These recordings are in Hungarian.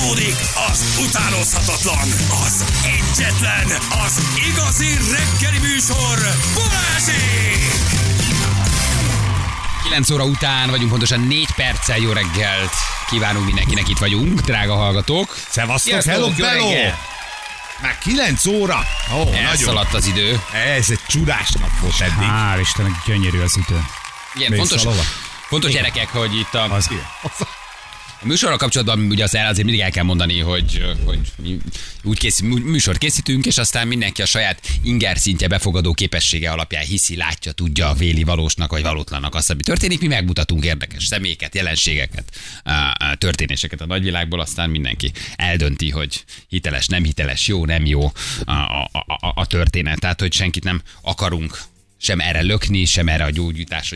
Folytatódik az utánozhatatlan, az egyetlen, az igazi reggeli műsor, Balázsék! 9 óra után vagyunk, pontosan 4 perccel. Jó reggelt kívánunk mindenkinek, itt vagyunk, drága hallgatók. Szevasztok, hello, bello! Már 9 óra. Elszaladt az idő. Ez egy csodás nap volt eddig. Hál' Istennek, gyönyörű az idő. Igen, fontos gyerekek, hogy itt a műsorral kapcsolatban ugye azért mindig el kell mondani, hogy úgy műsort készítünk, és aztán mindenki a saját inger szintje befogadó képessége alapján hiszi, látja, tudja, véli valósnak vagy valótlannak azt, ami történik. Mi megmutatunk érdekes személyeket, jelenségeket, történéseket a nagyvilágból, aztán mindenki eldönti, hogy hiteles, nem hiteles, jó, nem jó a történet. Tehát, hogy senkit nem akarunk sem erre lökni, sem erre a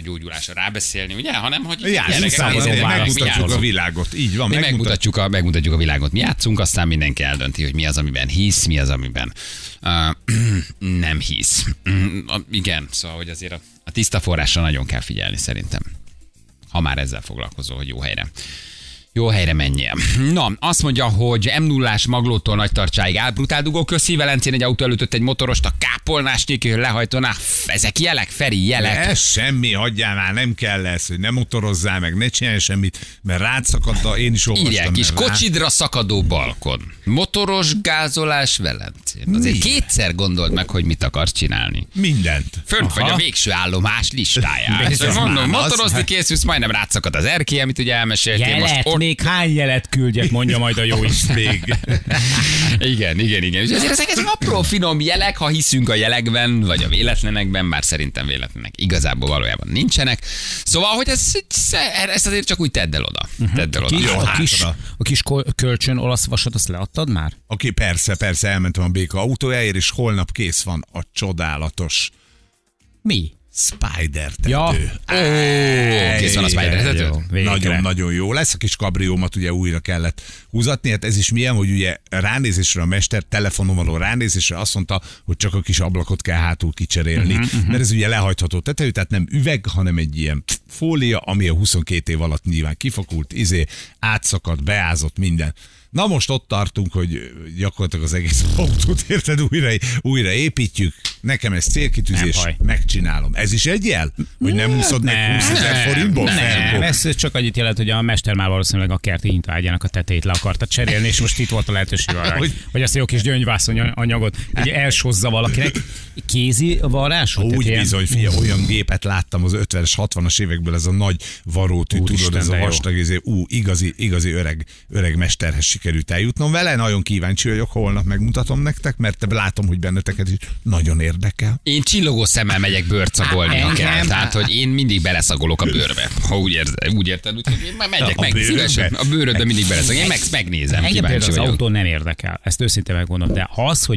gyógyulásra rábeszélni, ugye? Hanem, hogy megmutatjuk a világot. Így van, megmutatjuk a világot. Mi játszunk, aztán mindenki eldönti, hogy mi az, amiben hisz, mi az, amiben nem hisz. Igen, szóval, hogy azért a tiszta forrásra nagyon kell figyelni szerintem. Ha már ezzel foglalkozol, hogy jó helyre menjél. Na, azt mondja, hogy M0-ás Maglótól Nagytarcsáig brutál dugó, köszi. Velencén egy autó elütött egy motorost, a kápolnás nélkül lehajtaná. Ezek jelek, Feri, jelek. Ez semmi, hagyjál már, nem kell ez, hogy nem motorozzál meg, ne csinálj semmit, mert rád szakadta, én is olvastam. Írják is, kocsidra szakadó balkon. Motoros gázolás Velencén. Azért kétszer gondold meg, hogy mit akarsz csinálni. Mindent. Fönt vagy a végső állomás listáján. Mondom, motorozni készülsz, majdnem rád szakad az erkély, amit ugye elmeséltél most. Még hány jelet küldjek, mondja majd a jó Isten. Igen. Ezért ezek apró finom jelek, ha hiszünk a jelekben, vagy a véletlenekben, bár szerintem véletlenek igazából valójában nincsenek. Szóval, hogy ezt azért csak úgy tedd el oda. A kis kölcsön olasz vasat, azt leadtad már? Oké, persze, elmentem a béka autójáért, és holnap kész van a csodálatos. Mi? Spider tető. Ja. Kész van a Spider tető. Nagyon jó lesz. A kis kabriómat ugye újra kellett húzatni. Hát ez is milyen, hogy ugye ránézésre a mester telefonon való ránézésre azt mondta, hogy csak a kis ablakot kell hátul kicserélni. Mert ez ugye lehajtható tető, tehát nem üveg, hanem egy ilyen fólia, ami a 22 év alatt nyilván kifakult, átszakadt, beázott minden. Na most ott tartunk, hogy gyakorlatilag az egész autót, érted, újra építjük. Nekem ez célkitűzés, megcsinálom. Ez is egy jel? Hogy nem úszod meg 20 000 forintból? Nem, ez csak annyit jelent, hogy a mester már valószínűleg a kerti hintaágyának a tetejét le akarta cserélni, és most itt volt a lehetőség arra, hogy azt a jó kis gyöngyvászony anyagot ugye elsozza valakinek. Kézi varrás? Úgy bizony, fia, olyan gépet láttam az 50-es, 60-as évekből, ez a nagy varótű, tudod, ez a vastag, igazi öreg mesterhez sikerült eljutnom vele. Nagyon kíváncsi vagyok, holnap megmutatom nektek, mert látom, hogy benneteket is nagyon érdekel. Én csillogó szemmel megyek bőrszagolni akár. Tehát, hogy én mindig beleszagolok a bőrbe. Ha úgy érted, úgyhogy én már megyek meg szívesen. A bőrödbe mindig beleszagolok. Én megnézem. Engem például az autó nem érdekel. Ezt őszintén megmondom. De az,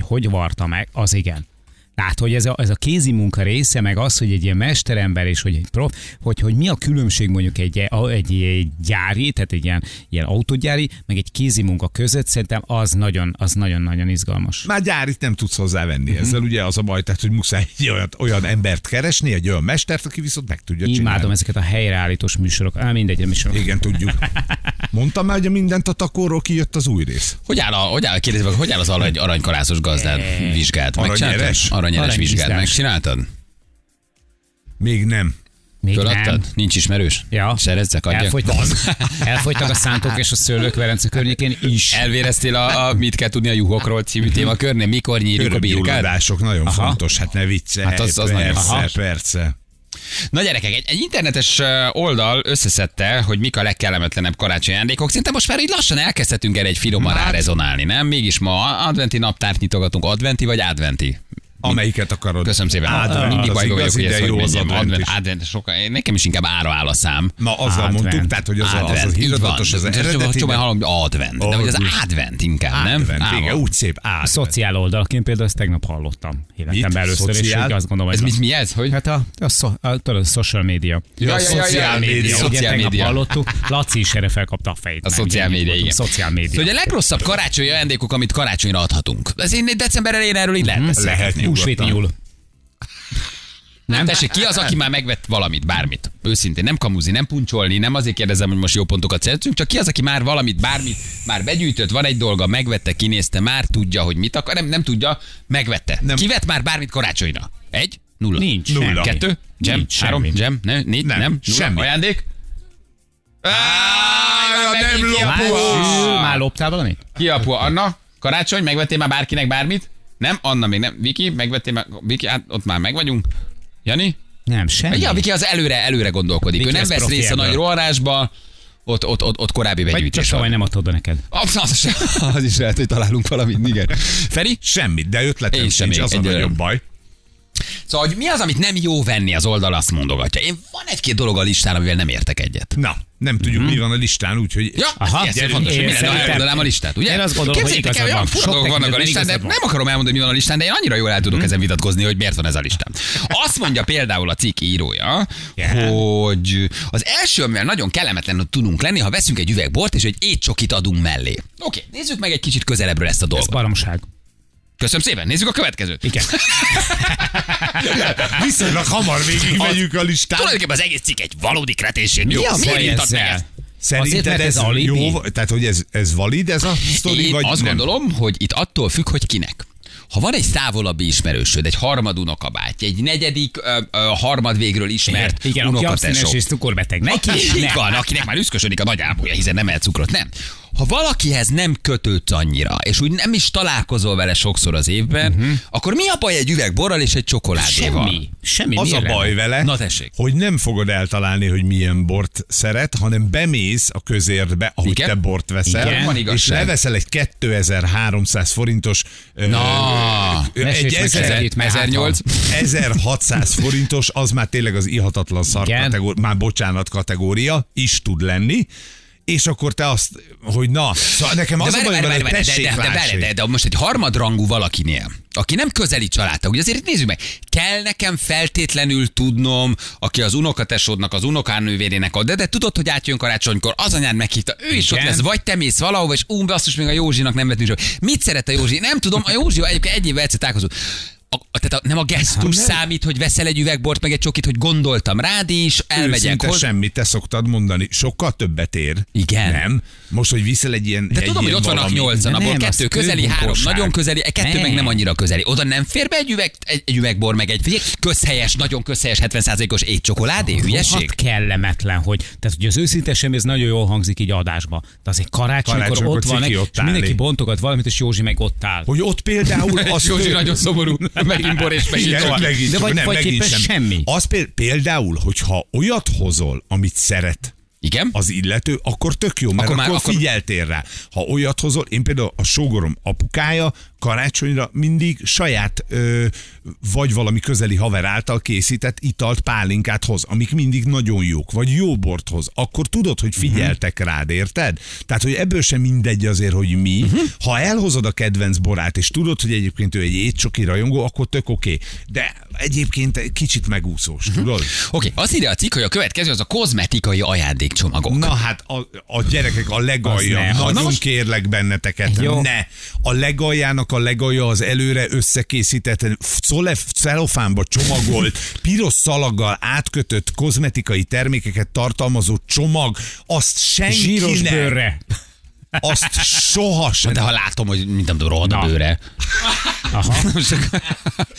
hogy varta meg, az igen. Tehát, hogy ez a kézi munka része, meg az, hogy egy ilyen mesterember, és hogy egy prof, hogy mi a különbség mondjuk egy gyári, tehát egy ilyen autógyári, meg egy kézi munka között, szerintem az nagyon izgalmas. Már gyárit nem tudsz hozzávenni ezzel, ugye az a baj, tehát, hogy muszáj egy olyan embert keresni, egy olyan mestert, aki viszont meg tudja csinálni. Imádom ezeket a helyreállítós műsorok, mindegy, a műsorok. Igen, tudjuk. Mondtam már, hogy a mindent a takóról kijött az új rész. Hogy áll az aranykalászos gazdán vizsgált? Aranyéres vizsgált, megcsináltad? Még nem. Föladtad? Nincs ismerős? Ja. Serezzek, adjak. Elfogytak a szántók és a szőlők Velence környékén is. Elvéreztél a mit kell tudni a juhokról című témakörnél? Mikor nyírjuk a birkát? Gyulladások nagyon fontos, hát ne viccelj. Hát az nagyon persze. Na gyerekek, egy internetes oldal összeszedte, hogy mik a legkellemetlenebb karácsonyi ajándékok. Szerintem most már így lassan elkezdhetünk erre egy finoman rárezonálni, nem? Mégis ma adventi naptárt nyitogatunk. Adventi vagy adventi? Amelyiket akarod. Köszönöm szépen. Mindig bajba vagyok, hogy ezt mondjam. Advent sokan. Nekem is inkább ára áll a szám. Na, azzal mondtuk, tehát, hogy az híradatos, az eredeti. Csomán hallom, hogy advent. De hogy az advent inkább, nem? Advent, úgy szép advent. A szociál oldalként például ezt tegnap hallottam. Életemben először, és úgy azt gondolom, hogy... Ez mi ez? Hát a social media. A szociál média. Igen, tegnap hallottuk. Laci is erre felkapta a fejét. A szociál média, igen. Szociál média. A legrosszabb karácsonyi ajándékok, amit karácsonyra adhatunk. Ez én december elején erről így lehet beszélni. Húsvéti nyúl. Nem? Tessék, ki az, aki már megvett valamit, bármit? Őszintén, nem kamuzi, nem puncsolni, nem azért kérdezem, hogy most jó pontokat szerzünk, csak ki az, aki már valamit, bármit, már begyűjtött, van egy dolga, megvette, kinézte, már tudja, hogy mit akar, nem tudja, megvette. Nem. Ki vett már bármit karácsonyra? Egy? Nulla. Nincs. Nulla. Kettő? Jam? Három? Jam? Négy? Nem? Semmi. Ajándék? Nem lopó! Már loptál valamit? Ki a puha? Anna? Karácsony? Megvettél már bárkinek bármit? Nem? Anna még nem. Viki? Megvettél már? Viki? Hát ott már megvagyunk. Jani? Nem, semmi. Ja, Viki az előre gondolkodik. Viki ő nem vesz részt a nagy rohanásba, ott korábbi begyűjtés. Csak nem adod neked. Az is lehet, hogy találunk valamit. Igen. Feri? Semmit, de ötletem nincs, az a nagyobb baj. Szóval, hogy mi az, amit nem jó venni, az oldal azt mondogatja. Én van egy-két dolog a listán, amivel nem értek egyet. Na, nem tudjuk, mi van a listán, úgyhogy... Ja, ez fontos, hogy minden elmondanám a listát, ugye? Én azt gondolom, hogy igazad van. Sok dolgok vannak a listán, de nem akarom elmondani, mi van a listán, de én annyira jól el tudok ezen vitatkozni, hogy miért van ez a listán. Azt mondja például a cikk írója, hogy az első, amivel nagyon kellemetlenül tudunk lenni, ha veszünk egy üveg bort és egy étcsokit adunk mellé. Oké, nézzük meg egy kicsit közelebbről ezt a dolgot. Ez baromság. Köszönöm szépen, nézzük a következőt. Igen. Viszonylag hamar végigmegyünk a listát. Tulajdonképpen az egész cikk egy valódi kretésén. Mi a baj ezzel? Szerinted ez jó? Tehát, hogy ez valid, ez a sztori? Én azt gondolom, hogy itt attól függ, hogy kinek. Ha van egy távolabbi ismerősöd, egy harmad unokabáty, egy negyedik harmad végről ismert unokatesó. És cukorbeteg. Neki így van, akinek már üszkösödik a nagyábúja, hiszen nem el cukrot, nem. Ha valakihez nem kötődsz annyira, és úgy nem is találkozol vele sokszor az évben, akkor mi a baj egy üveg borral és egy csokoládéval? Semmi. Az a baj vele, hogy nem fogod eltalálni, hogy milyen bort szeret, hanem bemész a közértbe, ahogy te bort veszel, és leveszel egy 2300 forintos, egy 1600 forintos, az már tényleg az ihatatlan szar kategória, már bocsánat kategória is tud lenni. És akkor te azt, hogy na, szóval nekem az a baj, hogy de most egy harmadrangú valakinél, aki nem közeli családtag, ugye azért itt nézzük meg, kell nekem feltétlenül tudnom, aki az unokatesódnak, az unokánővérének ad, de tudod, hogy átjön karácsonykor, az anyád meghívta, ő is ott lesz, vagy te mész valahova, és basszus, még a Józsinak nem vett műsor. Mit szeret a Józsi? Nem tudom, a Józsi egyébként egy évvel egyszer találkozott. Tehát nem a gesztus számít, hogy veszel egy üvegbort, meg egy csokit, hogy gondoltam rád is, elmegyek hozzá. Semmit, te szoktad mondani, sokkal többet ér. Igen. Nem? Most, hogy viszel egy ilyen... De egy tudom, hogy ott vannak 8-an, abból 2 közeli, 3 nagyon közeli, 2 meg nem annyira közeli. Oda nem fér be egy üvegbor, meg egy közhelyes, nagyon közhelyes 70%-os étcsokoládé, hülyeség? Hát kellemetlen, hogy... Tehát, hogy az őszinte sem, ez nagyon jól hangzik így adásba. De azért karácsonykor ott van, és mindenki bontogat valamit, és Józsi meg ott áll. Hogy ott például az Józsi nagyon szomorú. Megint bor és megint tovább. De vagy semmi. Az például, hogyha olyat hozol, amit szeret, igen? Az illető, akkor tök jó, mert akkor figyeltél rá. Ha olyat hozol, én például a sógorom apukája karácsonyra mindig saját vagy valami közeli haver által készített italt, pálinkát hoz, amik mindig nagyon jók, vagy jó bort hoz, akkor tudod, hogy figyeltek rád, érted? Tehát, hogy ebből sem mindegy azért, hogy mi. Ha elhozod a kedvenc borát, és tudod, hogy egyébként ő egy étcsoki rajongó, akkor tök oké. De egyébként kicsit megúszós, tudod? Oké, azt írja a cikk, hogy a következő az a kozmetikai ajándékcsomagok. Na hát a gyerekek a legalja. Nagyon kérlek benneteket, ne. A legaljának a legalja az előre összekészített, celofánba csomagolt, piros szalaggal átkötött kozmetikai termékeket tartalmazó csomag, azt senkinek... Zsíros bőrre. Azt sohasem. De ha látom, hogy minden rohad a bőre.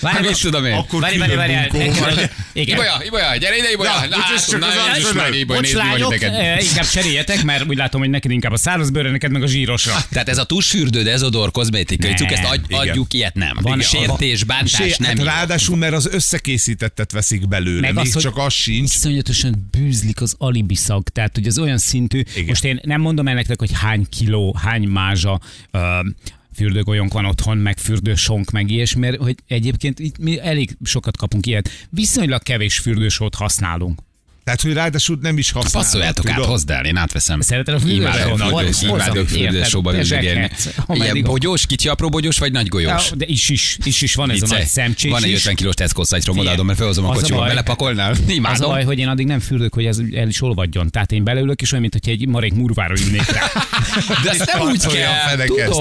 Várj, mit tudom én? Ibolya, gyere ide, Ibolya. Bocslányok, inkább cseréljetek, mert úgy látom, hogy neked inkább a száraz bőre, neked meg a zsírosra. Tehát ez a tusfürdő, de ez a dor kozmetikai cukk, ezt adjuk, ilyet nem. Van sértés, bántás, nem. Ráadásul, mert az összekészítettet veszik belőle, még csak az sincs. Iszonyatosan bűzlik az alibiszag, tehát hogy az olyan szintű, most én nem mondom el nektek, hogy hány kiló, hány mázsa fürdőgolyónk van otthon, meg fürdősónk, meg ilyesmi, mert hogy egyébként itt mi elég sokat kapunk ilyet. Viszonylag kevés fürdősót használunk. Tehát, hogy ráadásul nem is használod. Passzoljátok át, hozd el, én átveszem. Szeretem a fürdősóban. Ilyen bogyós, kicsi apró bogyós, vagy nagy golyós? De is van ez a nagy szemcsés. Van egy 50 kilós Tesco szajtrom, odaadom, mert felhozom a kocsiba, belepakolnál. Az a baj, hogy én addig nem fürdök, hogy ez el is olvadjon. Tehát én beleülök, és olyan, mint hogy egy marék murvára ülnék rá. De ezt nem úgy kell,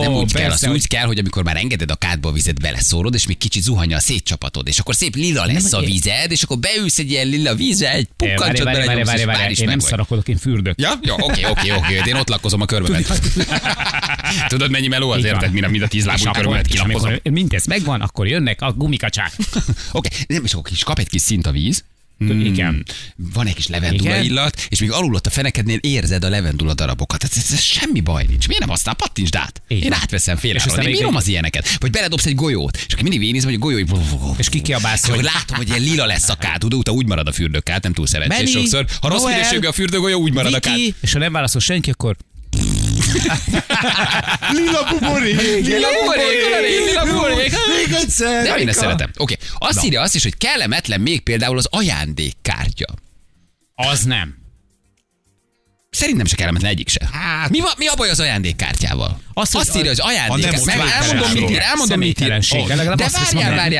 nem úgy kell. Azt úgy kell, hogy amikor már engeded a kádba a vizet, beleszórod, és még kicsit zuhanja a szétcsapatod, és akkor szép lila lesz a vized, és akkor beülsz egy ilyen lila vízre, egy pukkancsot belenyomsz, és már is meg nem szarakodok, én fürdök. Ja? Jó, oké. Én ott lakkozom a körbemet. Tudod, mennyi meló az érted, mire a 10 lábú körbemet kilapozom. Mindez megvan, akkor jönnek a gumikacsák. Oké, nem is akkor is kap egy kis szint a víz. Igen. Van egy kis levendula illat, és még alul ott a fenekednél érzed a levendula darabokat. Ez semmi baj nincs. Miért nem használ? Pattintsd át. Én átveszem félre. Én bírom az ilyeneket. Vagy beledobsz egy golyót, és aki mindig véniz, vagy a golyó. És kikiabálsz, hogy látom, hogy ilyen lila lesz a kád. Utána úgy marad a fürdőkád, nem túl szerencsés sokszor. Ha rossz minőségű a fürdőgolyó, úgy marad a kád. És ha nem válaszol senki, akkor... Lila buborék. Még egyszer. De én ezt szeretem. Oké. Azt írja azt is, hogy kellemetlen még például az ajándékkártya. Az nem. Szerintem se kellemetlen egyik se. Hát, mi a baj az ajándékkártyával? Azt írja, hogy ajándékkártya. Elmondom, mit ír. De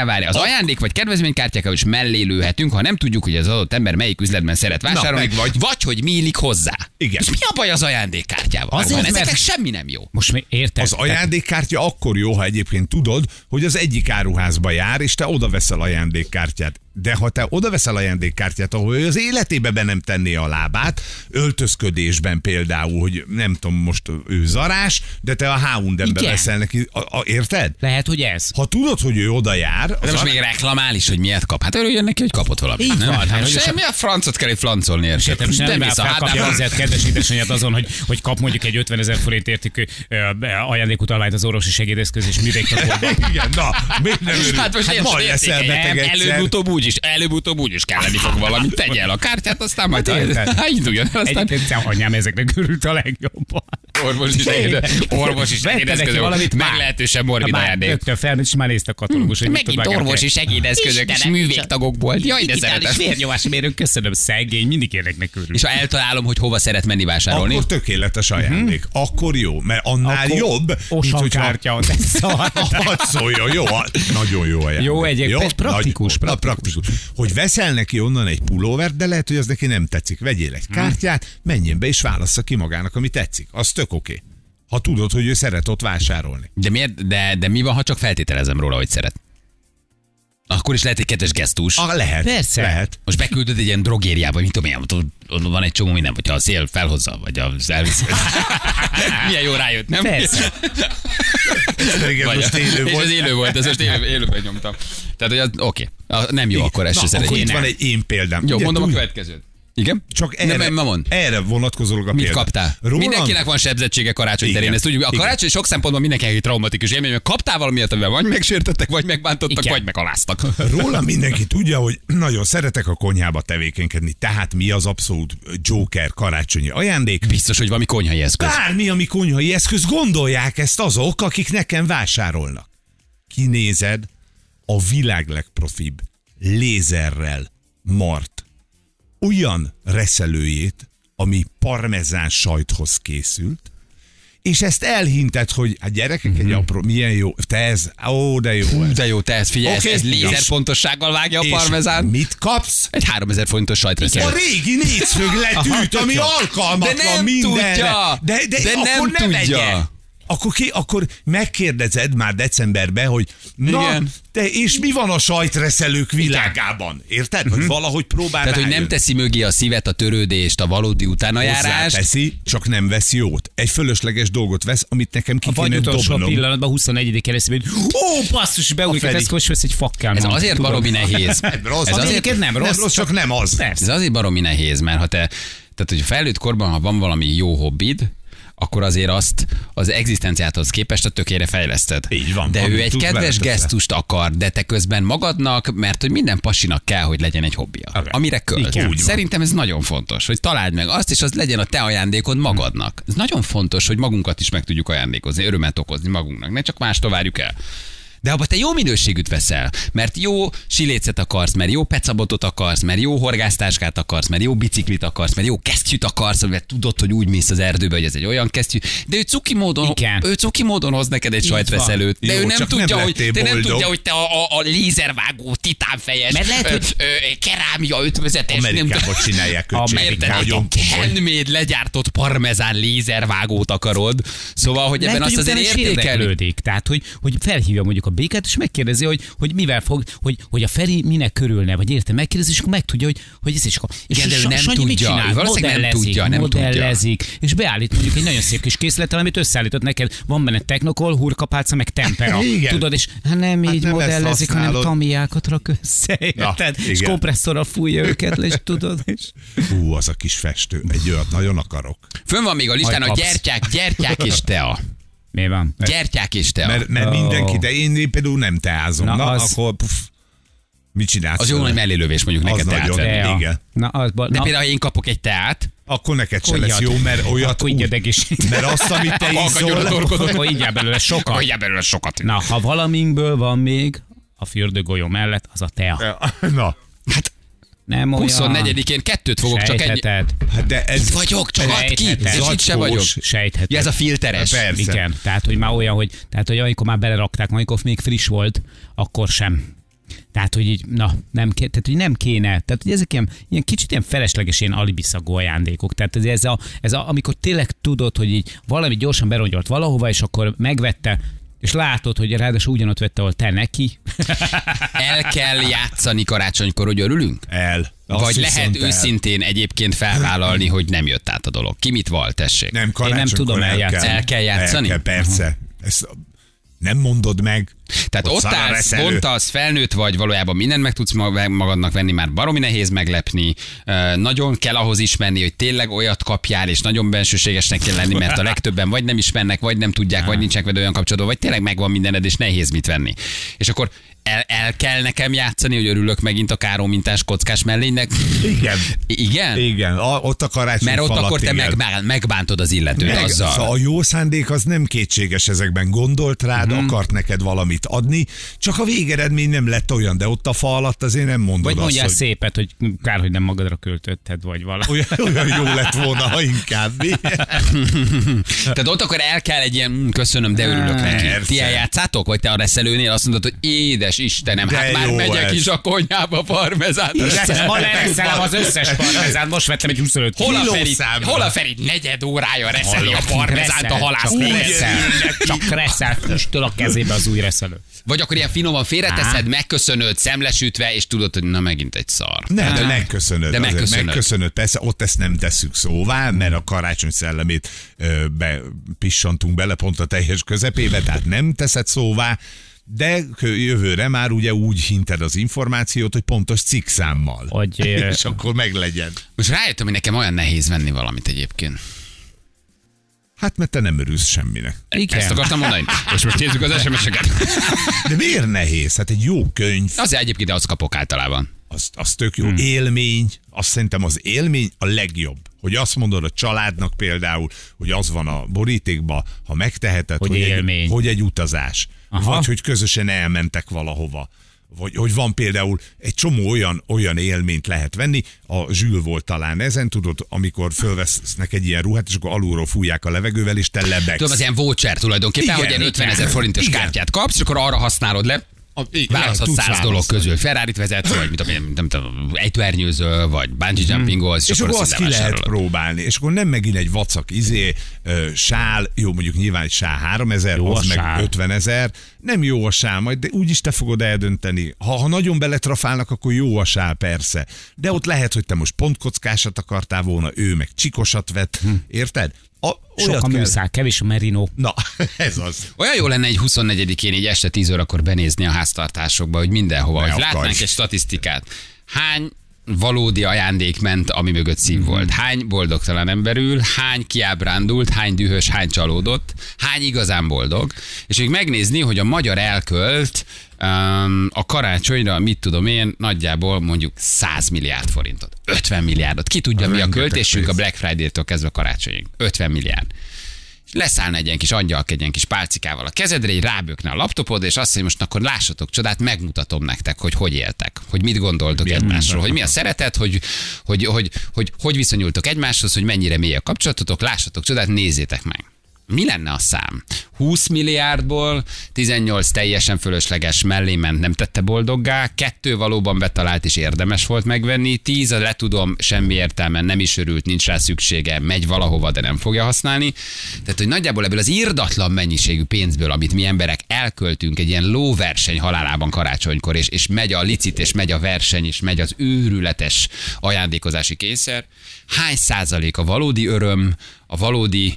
várjál. Az ajándék vagy kedvezménykártyákkal is mellé lőhetünk, ha nem tudjuk, hogy az adott ember melyik üzletben szeret vásárolni, vagy hogy mi illik hozzá. Igen. És mi a baj az ajándékkártyával? Ezeknek semmi nem jó. Most mi érted? Az ajándékkártya akkor jó, ha egyébként tudod, hogy az egyik áruházba jár, és te oda veszel ajándékkártyát. De ha te oda veszel ajándékkártyát, ahol az életébe be nem tenné a lábát, öltözködésben például, hogy nem tudom, most ő zarás, de te a H&M-be veszel neki, érted? Lehet, hogy ez. Ha tudod, hogy ő oda jár... De most még reklamál is, hogy miért kap. Hát örüljön neki, hogy kapott valamit. Így nem? Van. Semmi a francot kell itt flancolni, érted? Nem visz a hátában. Kedves édesanyját azon, hogy kap mondjuk egy 50 000 forint értékű ajándékutalványt az orvosi segédeszköz és művégtakorban. Igen, na, miért nem örül? Hát most előbb-utóbb úgy is kelleni fog valamit. Tegye el a kártyát, aztán majd induljon el. Egyébként anyám ezeknek örült a legjobban. Orvosi segédeszközök. Meglehetősen morbid ajándék. Öktől felnőtt, és már nézte a katalógus, hogy mit tud megérteni. Megint orvosi segédeszközök és művégtagokból. Jaj, de szeretem. Vérnyomási mérők, köszönöm, szegény, mindig érdeknek örül. És ha eltalálom, hogy hova szeret menni vásárolni. Akkor tökéletes ajándék. Akkor jó, mert annál akkor jobb. Osan kártya. Szóljon, jó, nagyon jó ajándék. Jó, egyébként praktikus. Hogy veszel neki onnan egy pulóvert, de lehet, hogy az neki nem tetszik. Vegyél egy kártyát, menjen be és válassza ki magának, ami tetszik. Az tök oké. Ha tudod, hogy ő szeret ott vásárolni. De miért? De mi van, ha csak feltételezem róla, hogy szeret? Akkor is lehet egy kedves gesztus. Lehet. Persze. Lehet. Most beküldöd egy ilyen drogériába, mit tudom én, van egy csomó minden, hogyha a szél felhozza, vagy a elviszi. Milyen jó rájött, nem? Persze. Ez most élő volt, nyomtam. Tehát, hogy oké. Nem jó, akkor ez se szeretném. Akkor itt van egy én példám. Jó, mondom a következőt. Igen? Csak erre vonatkozólag a mit példa. Kaptál? Roland? Mindenkinek van sebzettsége karácsony terén. Ezt tudjuk, a karácsony sok szempontból mindenki traumatikus élmény, mert kaptál valamiért, amivel vagy megsértettek, vagy megbántottak, vagy megaláztak. Róla mindenki tudja, hogy nagyon szeretek a konyhába tevékenykedni. Tehát mi az abszolút Joker karácsonyi ajándék? Biztos, hogy valami konyhai eszköz. Bármi, ami konyhai eszköz, gondolják ezt azok, akik nekem vásárolnak. Kinézed a világ legprofibb lézerrel mart olyan reszelőjét, ami parmezán sajthoz készült, és ezt elhinted, hogy hát gyerekek, egy apró, milyen jó, te ez, ó, de jó. De jó, te ez, figyelj, okay. Ez lézerpontossággal vágja a parmezán. Mit kapsz? Egy 3000 forintos sajtreszelő. A régi négyszög letűt, ami alkalmatlan mindenre. De nem tudja. Akkor megkérdezed már decemberben, hogy és mi van a sajtreszelők világában? Érted? Hogy valahogy próbál. Tehát, hogy nem teszi mögé a szívet, a törődést, a valódi utánajárást. Teszi, csak nem vesz jót. Egy fölösleges dolgot vesz, amit nekem ki kéne dobnom. Vagy a pillanatban 21. eszébe, hogy ó, basszus, beújik a Tesco, és vesz egy fakkán. Ez azért baromi nehéz. Ez azért nem rossz, csak nem az. Ez azért baromi nehéz, mert ha te, tehát hogy felnőtt korban, ha van valami jó hobbid, akkor azért azt az egzisztenciáthoz képest a tökére fejleszted. Így van. De ő egy kedves gesztust akar, de te közben magadnak, mert hogy minden pasinak kell, hogy legyen egy hobbija. Okay. Amire költ. Szerintem ez nagyon fontos, hogy találd meg azt, és az legyen a te ajándékod magadnak. Ez nagyon fontos, hogy magunkat is meg tudjuk ajándékozni, örömet okozni magunknak, ne csak mástól várjuk el. De abba te jó minőségűt veszel, mert jó silécet akarsz, mert jó pecabotot akarsz, mert jó horgásztáskát akarsz, mert jó biciklit akarsz, mert jó kesztyűt akarsz, mert tudod, hogy úgy mész az erdőbe, hogy ez egy olyan kesztyű. De ő cuki módon, hoz neked egy sajtreszelőt. De jó, ő nem tudja, hogy te a lézervágó titánfejes, mert lehet, hogy kerámia ötvözetes. Amerikában csinálják őt. Handmade legyártott parmezán lézervágót akarod. Szóval, hogy ebben azt azért értékelődik. Tehát, hogy felhívja mondjuk a békát, és megkérdezi, hogy mivel fog, hogy a Feri minek körülne, vagy érte, megkérdezi, és akkor megtudja, hogy ez is. És igen, ő nem tudja, modellezik, és beállít mondjuk egy nagyon szép kis készlettel, amit összeállított neked. Van benne technokol, hurkapálca, meg tempera. Igen. Tudod, és nem így modellezik, hanem tamiákat rak össze, ja, és kompresszorral fújja őket, és tudod. És... Hú, az a kis festő, egy olyat nagyon akarok. Fönn van még a listán a gyertyák és tea. Mi van? Gyertyák és tea. Mert mindenki, de én például nem teázom. Na az... akkor mit csinálsz? Az jó nagy mellélövés mondjuk az neked teát. Igen. De például, ha én kapok egy teát, akkor neked se lesz jó, mert olyat akkor úgy, mert azt, amit te iszol, akkor így belőle sokat. Na, ha valaminkből van még a fürdőgolyó mellett, az a tea. Na. Hát, nem 24-én 2-t fogok sejtheted. Csak ennyi. Hát de ez itt vagyok, csak add ki, és itt sem vagyok. Sejtheted. Ja, ez a filteres. Persze. Igen, tehát, hogy már olyan, hogy, tehát, hogy amikor már belerakták, amikor még friss volt, akkor sem. Tehát, hogy így, nem kéne. Tehát, hogy ezek ilyen kicsit ilyen felesleges, ilyen alibiszagú ajándékok. Tehát ez a, amikor tényleg tudod, hogy így valami gyorsan berongyolt valahova, és akkor megvette, és látod, hogy ráadásul ugyanott vette, ahol te neki. El kell játszani karácsonykor, hogy örülünk? El. Azt vagy lehet őszintén egyébként felvállalni, hogy nem jött át a dolog. Ki mit val, tessék? Nem, karácsonykor én nem tudom eljátszani. El kell játszani? El kell, persze. Ezt nem mondod meg. Tehát ott állsz, bontasz, felnőtt vagy, valójában mindent meg tudsz magadnak venni, már baromi nehéz meglepni, nagyon kell ahhoz ismerni, hogy tényleg olyat kapjál, és nagyon bensőségesnek kell lenni, mert a legtöbben vagy nem ismernek, vagy nem tudják, vagy nincsenek veled olyan kapcsolatban, vagy tényleg megvan mindened, és nehéz mit venni. És akkor el kell nekem játszani, hogy örülök megint a káromintás kockás mellénynek. Igen. Igen? Igen. Ott a karácsony. Mert ott akkor te megbántod az illetőt azzal. Szóval a jó szándék az nem kétséges ezekben. Gondolt rád, akart neked valamit adni, csak a végeredmény nem lett olyan, de ott a fa alatt azért nem mondod vagy azt, mondjál hogy... szépet, hogy kár, hogy nem magadra költötted, vagy valami. Olyan jó lett volna, ha inkább. Tehát ott akkor el kell egy ilyen, köszönöm, de örülök neki. Ti eljátszátok? Vagy te a reszelőnél azt mondod, hogy édes Istenem, hát már megyek ez. Is a konyhába parmezán. Ma lereszelem az összes parmezán, most vettem egy 25 kilót. Hol a Feri negyed órája reszeli a parmezánt a halász? Csak reszel, füstöl a kezébe az új reszelő. Vagy akkor ilyen finoman félreteszed, megköszönöd, szemlesütve, és tudod, hogy na megint egy szar. Nem, de megköszönöd. De megköszönöd, persze, ott ezt nem teszünk szóvá, mert a karácsony szellemét bepissantunk bele pont a teljes közepébe, tehát nem teszed szóvá, de jövőre már ugye úgy hinted az információt, hogy pontos cikkszámmal. És akkor meglegyen. Most rájöttem, hogy nekem olyan nehéz venni valamit egyébként. Hát, mert te nem örülsz semminek. Igen. Ezt akartam mondani. Most nézzük az SMS-eket. De miért nehéz? Hát egy jó könyv. Azért egyébként azt kapok általában. Az tök jó. Élmény. Azt szerintem az élmény a legjobb. Hogy azt mondod a családnak például, hogy az van a borítékban, ha megteheted, hogy egy utazás. Aha. Vagy hogy közösen elmentek valahova. Vagy hogy van például egy csomó olyan élményt lehet venni, a Zsül volt talán ezen, tudod, amikor fölvesznek egy ilyen ruhát, és akkor alulról fújják a levegővel, és te lebegsz. Tudom, az ilyen voucher tulajdonképpen, hogy ilyen 50 000 forintos kártyát kapsz, és akkor arra használod le, választhat 100 dolog közül. Ferrarit vezetsz, vagy nem tudom, ejtőernyőzöl, vagy bungee jumpingolsz. És akkor azt ki lehet próbálni. És akkor nem megint egy vacak sál, jó, mondjuk nyilván egy sál 3000, az meg 50 000. Nem jó a sál, majd, de úgyis te fogod eldönteni. Ha nagyon beletrafálnak, akkor jó a sál, persze. De ott lehet, hogy te most pontkockásat akartál volna, ő meg csikosat vett. Érted? Sok a műszál, kevés a merino. Na, ez az. Olyan jó lenne egy 24-én így este 10 órakor benézni a háztartásokba, hogy mindenhova, hogy látnánk egy statisztikát. Hány valódi ajándék ment, ami mögött szív volt. Hány boldogtalan emberül, hány kiábrándult, hány dühös, hány csalódott, hány igazán boldog. És még megnézni, hogy a magyar elkölt a karácsonyra, mit tudom én, nagyjából mondjuk 100 milliárd forintot, 50 milliárdot. Ki tudja, mi a költésünk a Black Friday-től kezdve a karácsonyig. 50 milliárd. leszállna egy ilyen kis angyalk, egy ilyen kis pálcikával a kezedre, így rábökne a laptopod, és azt mondja, most akkor lássatok csodát, megmutatom nektek, hogy hogy éltek, hogy mit gondoltok egymásról, hogy mi a szeretet, hogy viszonyultok egymáshoz, hogy mennyire mély a kapcsolatotok, lássatok csodát, nézzétek meg. Mi lenne a szám? 20 milliárdból 18 teljesen fölösleges, mellé ment, nem tette boldoggá, 2 valóban betalált és érdemes volt megvenni, 10 a letudom, semmi értelme, nem is örült, nincs rá szüksége, megy valahova, de nem fogja használni. Tehát, hogy nagyjából ebből az irdatlan mennyiségű pénzből, amit mi emberek elköltünk egy ilyen lóverseny halálában karácsonykor, és megy a licit, és megy a verseny, és megy az őrületes ajándékozási kényszer, hány százalék a valódi öröm, a valódi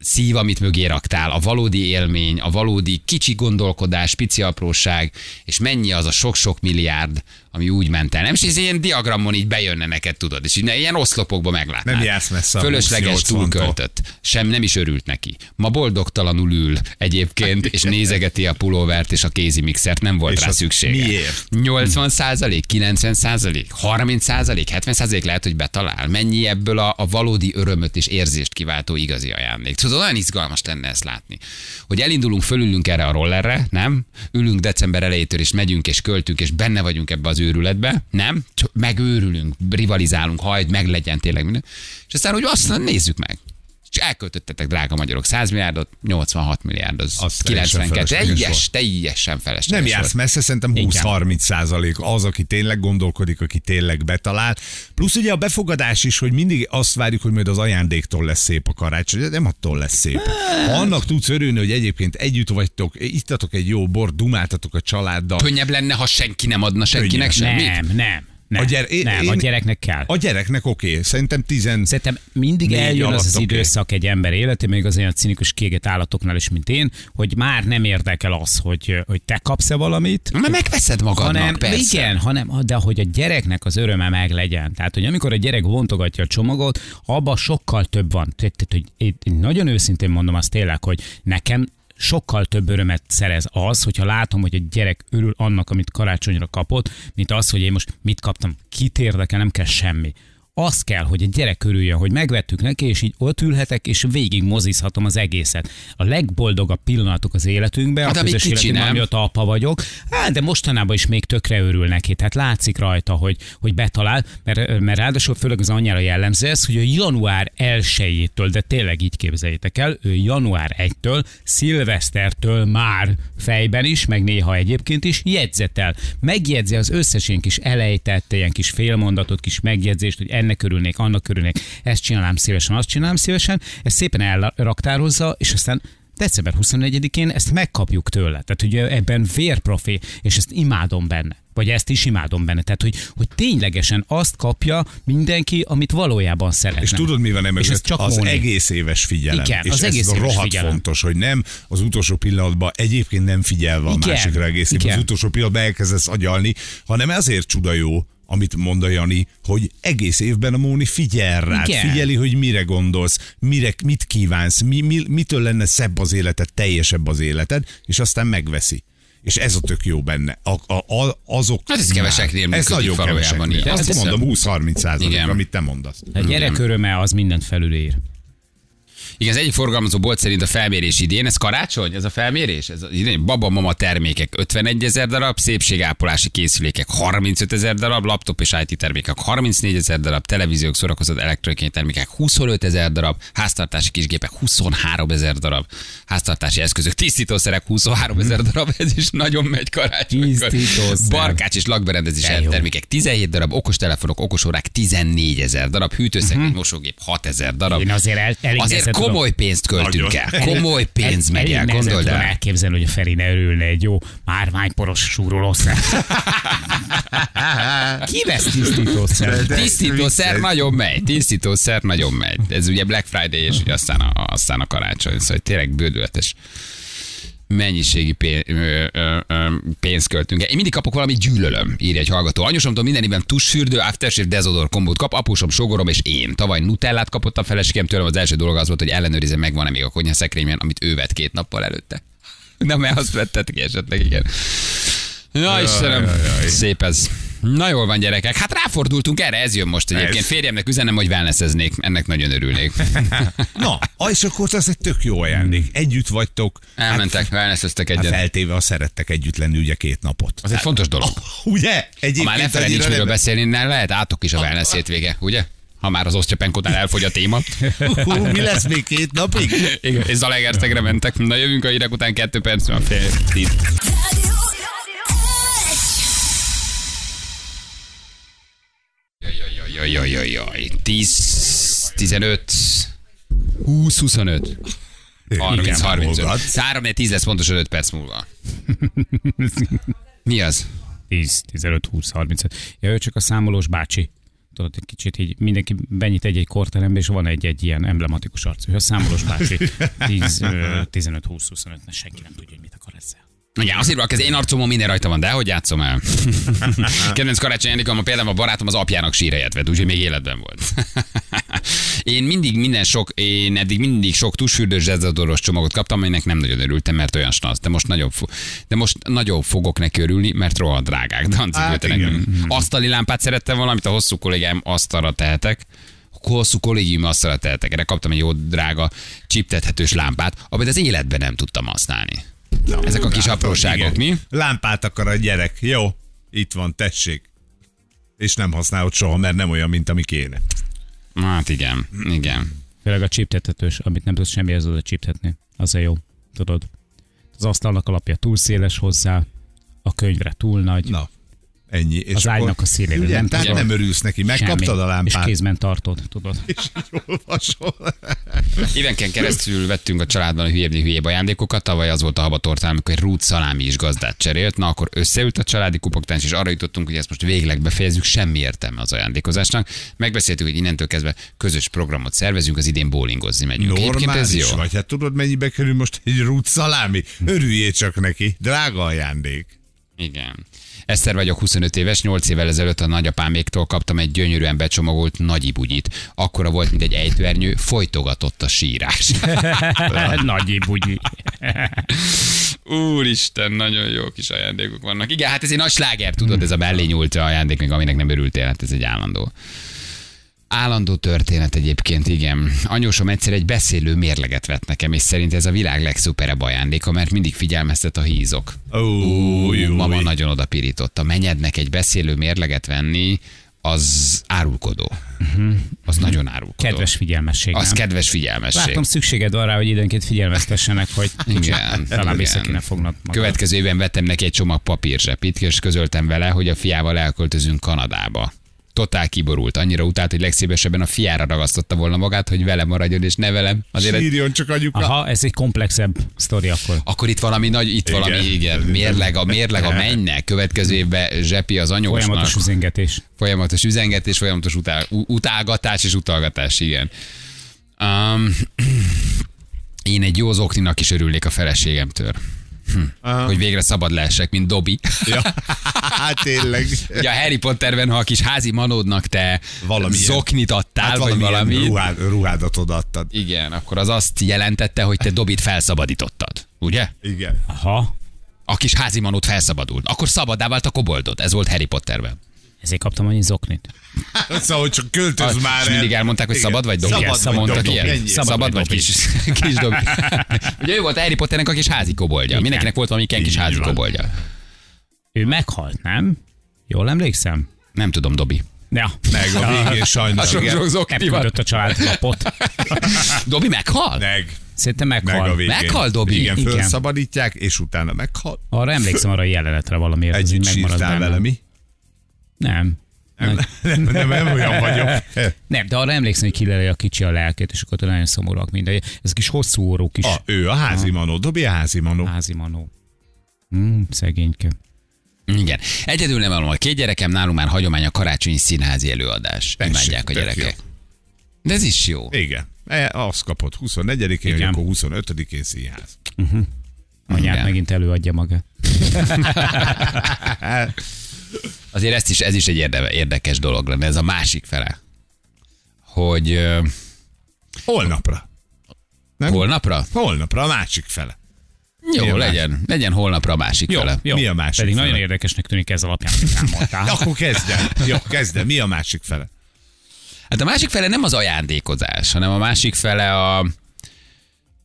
szív, amit mögé raktál, a valódi élmény, a valódi kicsi gondolkodás, pici apróság, és mennyi az a sok-sok milliárd, ami úgy ment el. Nem, és ez ilyen diagramon így bejönne neked, tudod, és így ilyen oszlopokba meglátnád. Nem jársz messze. Fölösleges, túlköltött. Sem nem is örült neki. Ma boldogtalanul ül egyébként, és nézegeti a pulóvert és a kézimixert, nem volt és rá szüksége. Miért? 80%, 90%, 30%, 70% lehet, hogy betalál. Mennyi ebből a valódi örömöt és érzést kiváltó igazi ajándék. Tudod, olyan izgalmas lenne ezt látni. Hogy elindulunk, fölülünk erre a rollerre, nem? Ülünk december elejétől, és megyünk, és költünk, és benne vagyunk ebbe az őrületbe, nem? Megőrülünk, rivalizálunk, hajt, meglegyen tényleg minden. És aztán, hogy azt nézzük meg. És elköltöttetek, drága magyarok, 100 milliárdot, 86 milliárd, az 92. Teljesen felesleges. Nem jársz messze, szerintem 20-30% az, aki tényleg gondolkodik, aki tényleg betalál. Plusz ugye a befogadás is, hogy mindig azt várjuk, hogy majd az ajándéktól lesz szép a karácsony, de nem attól lesz szép. Ha annak tudsz örülni, hogy egyébként együtt vagytok, ittatok egy jó bort, dumáltatok a családdal. Könnyebb lenne, ha senki nem adna senkinek semmit? Nem, a gyereknek kell. A gyereknek oké. Szerintem Szerintem mindig eljön az az időszak egy ember életében, még az olyan cinikus kiégett állatoknál is, mint én, hogy már nem érdekel az, hogy te kapsz-e valamit. Mert megveszed magadnak, hanem, persze. Igen, de hogy a gyereknek az öröme meg legyen. Tehát, hogy amikor a gyerek vontogatja a csomagot, abban sokkal több van. Tehát, hogy én nagyon őszintén mondom azt tényleg, hogy nekem sokkal több örömet szerez az, hogyha látom, hogy egy gyerek örül annak, amit karácsonyra kapott, mint az, hogy én most mit kaptam, kit érdekel, nem kell semmi. Az kell, hogy egy gyerek örüljön, hogy megvettük neki, és így ott ülhetek, és végig mozizhatom az egészet. A legboldogabb pillanatok az életünkben, hát a közös életünkben, amióta apa vagyok, de mostanában is még tökre örül neki. Tehát látszik rajta, hogy betalál, mert ráadásul főleg az anyjára jellemző ez, hogy a január 1-től, de tényleg így képzeljétek el, ő január 1-től, szilvesztertől már fejben is, meg néha egyébként is jegyzetel. Megjegyzi az összes ilyen kis elejtett, ilyen kis félmondatot, kis megjegyzést, hogy ennek örülnék, annak örülnék, ezt csinálám szívesen, azt csinálám szívesen, ezt szépen elraktározza, és aztán december 24-én ezt megkapjuk tőle. Tehát, hogy ebben vérprofi, és ezt imádom benne. Vagy ezt is imádom benne. Tehát, hogy ténylegesen azt kapja mindenki, amit valójában szeretne. És tudod, mi van emögött? Az egész éves figyelem. Igen, és az egész éves rohadt figyelem. Fontos, hogy nem az utolsó pillanatban egyébként nem figyelve a másikra egész évben. Az utolsó pillanatban elkezdesz agyalni, hanem azért csuda jó, amit mond a Jani, hogy egész évben a Móni figyel rád, figyeli, hogy mire gondolsz, mit kívánsz, mitől lenne szebb az életed, teljesebb az életed, és aztán megveszi. És ez a tök jó benne. Azok hát ez keveseknél működik valójában. Így. Azt mondom, 20-30%, amit te mondasz. A gyerek öröme az mindent felülír. Igen, az egyik forgalmazó bolt szerint a felmérés idén, ez karácsony, ez a felmérés? Ez idén baba-mama termékek 51 000 darab, szépségápolási készülékek 35 000 darab, laptop és IT termékek 34 000 darab, televíziók, szórakozat, elektronikai termékek 25 000 darab, háztartási kisgépek 23 000 darab, háztartási eszközök, tisztítószerek 23 000 darab, ez is nagyon megy karácsonykor. Barkács és lakberendezés termékek 17 darab, okostelefonok, okosórák 14 000 darab, hűtőszekrény, mosógép 6 000 darab. Én azért komoly pénzt költünk el. Komoly pénz megy el, gondold el. Elképzelni, hogy a Feri ne örülne egy jó márványporos súrolószer. Ki vesz tisztítószer? Tisztítószer nagyon megy. Ez ugye Black Friday, és ugye aztán a karácsony. Szóval tényleg bődületes mennyiségi pénzt költünk el. Én mindig kapok valami, gyűlölöm, írja egy hallgató. Anyusomtól minden évben tusfürdő, aftershave, dezodor kombót kap, apusom, sógorom és én. Tavaly nutellát kapott a feleségem tőlem, az első dolog az volt, hogy ellenőrizze, megvan-e még a konyhaszekrényben, amit ő vett 2 nappal előtte. Na, mert azt vetted ki esetleg, igen. Na, Istenem, szép ez. Na jól van, gyerekek. Hát ráfordultunk erre, ez jön most egyébként. Férjemnek üzenem, hogy wellnesseznék. Ennek nagyon örülnék. Na, és akkor az egy tök jó ajándék. Együtt vagytok. Elmentek, hát, wellnesseztek egyet. Hát feltéve, ha szerettek együtt lenni ugye 2 napot. Az egy fontos dolog. Ugye? Egyébként ha már lefelé nincs miről beszélni, nem lehet átok is a wellness hétvége, ugye? Ha már az osztyapenkótán elfogy a téma. Mi lesz még 2 napig? Igen, és Zalaegerszegre mentek. Na jövünk a hírek után 2 perc, már fél 10. Jajajajajaj, 10, 15, 20, 25, 30, 35, 3, 10 lesz pontosan 5 perc múlva. Mi az? 10, 15, 20, 35. Ja, ő csak a számolós bácsi. Tudod, egy kicsit így mindenki benyit egy-egy korterembe, és van egy-egy ilyen emblematikus arc. Ő a számolós bácsi. 10, 15, 20, 25, mert senki nem tudja, hogy mit akar ezzel. Igen, azt írva, az én arcomon minden rajta van, de hogy játszom el? Kedvenc Karácsony Enikám, például a barátom az apjának sírhelyet vett, úgyhogy még életben volt. Én eddig mindig sok tusfürdős zsezzadoros csomagot kaptam, aminek nem nagyon örültem, mert olyan snasz. De most nagyon fogok neki örülni, mert rohadt drágák. Asztali lámpát szerettem valamit, a hosszú kollégám asztalra tehetek. Hosszú kollégium asztalra tehetek. Erre kaptam egy jó drága csiptethetős lámpát, amit az életben nem tudtam használni. Na, ezek a kis apróságok, mi? Lámpát akar a gyerek. Jó, itt van, tessék. És nem használod soha, mert nem olyan, mint ami kéne. Hát igen, igen. Főleg a csíptethetős, amit nem tudsz semmihez oda csíptetni. Az a jó, tudod. Az asztalnak alapja túl széles hozzá, a könyvre túl nagy. Na, ennyi. És az ágynak a szélére. Ugye, nem, tehát nem örülsz neki, megkaptad a lámpát. És kézben tartod, tudod. És így olvasol. Évenken keresztül vettünk a családban a hülyébb ajándékokat. Tavaly az volt a habatortán, amikor egy rút szalámi is gazdát cserélt. Na, akkor összeült a családi kupogtánc, és arra jutottunk, hogy ezt most végleg befejezzük, semmi értelme az ajándékozásnak. Megbeszéltük, hogy innentől kezdve közös programot szervezünk, az idén bowlingozni megyünk. Normális vagy, hát tudod, mennyibe kerül most egy rút szalámi? Örüljél csak neki, drága ajándék. Igen. Eszter vagyok, 25 éves, 8 évvel ezelőtt a nagyapáméktól kaptam egy gyönyörűen becsomagolt nagyi bugyit. Akkora volt, mint egy ejtőernyő, folytogatott a sírás. Nagyi bugyi. Úristen, nagyon jó kis ajándékok vannak. Igen, hát ez egy nagy sláger, tudod, ez a mellé nyúlt ajándék, még aminek nem örültél, hát ez egy állandó. Állandó történet egyébként, igen. Anyósom egyszer egy beszélő mérleget vett nekem, és szerint ez a világ legszuperebb ajándéka, mert mindig figyelmeztet a hízok. Mama nagyon oda pirította. Menyednek egy beszélő mérleget venni, az árulkodó. Az nagyon árulkodó. Kedves figyelmesség. Az kedves figyelmesség. Látom, szükséged van rá, hogy időnként figyelmeztessenek, hogy igen, talán vissza kéne fognod magad. Következő évben vettem neki egy csomag papírzsepit, és közöltem vele, hogy a fiával elköltözünk Kanadába. Totál kiborult, annyira utált, hogy legszívesebben a fiára ragasztotta volna magát, hogy vele maradjon és ne velem. Sírjon csak anyuka. Aha, ez egy komplexebb sztori akkor. Akkor itt valami nagy, igen. Mérleg a mennynek, következő évben zsepi az anyósnak. Folyamatos üzengetés, folyamatos utálgatás és utalgatás, igen. Én egy jó zokninak is örülnék a feleségemtől. Hogy végre szabad lehessek, mint Dobby. Ja, hát tényleg. Ugye a Harry Potterben, ha a kis házi manódnak te valamilyen zoknit adtál, hát vagy valami ruhádat odaadtad. Igen, akkor az azt jelentette, hogy te Dobbyt felszabadítottad. Ugye? Igen. Aha. A kis házi manót felszabadult. Akkor szabaddá vált a koboldod. Ez volt Harry Potterben. Ezért kaptam annyi zoknit. Szóval csak költöz már el. Mindig elmondták, hogy szabad vagy Dobby. Szabad vagy kis Dobby. Ugye ő volt Harry Potternek a kis házi koboldja. Mindenkinek volt valami kis házi koboldja. Ő meghalt, nem? Jól emlékszem? Nem tudom, Dobby. Ja. Meg a végén sajnos. Elküldött a családlapot. Dobby meghal? Szerintem meghal. Meghal Dobby? Igen, felszabadítják, és utána meghal. Arra emlékszem, arra a jelenetre valamiért. Együtt sírtál vele, mi? Nem olyan vagyok. Nem, de arra emlékszem, hogy kilelje a kicsi a lelkét, és akkor nagyon szomorúak minden. Ez kis hosszú orrók is. Ő a házimanó, Dobby a házimanó. Házimanó. Szegényke. Igen. Egyedül nem való, 2 gyerekem, nálunk már hagyomány a karácsonyi színházi előadás. Imádják a gyerekek. De ez is jó. Igen. Azt kapott 24-én, akkor 25-én színház. Anyát megint előadja magát. Azért ez is egy érdekes dolog lenne, ez a másik fele. Hogy... Holnapra. Nem? Holnapra? Holnapra a másik fele. Jó, legyen holnapra a másik fele. Mi a másik fele? Pedig nagyon érdekesnek tűnik ez alapján, amit számoltál. Akkor kezdem. Mi a másik fele? Hát a másik fele nem az ajándékozás, hanem a másik fele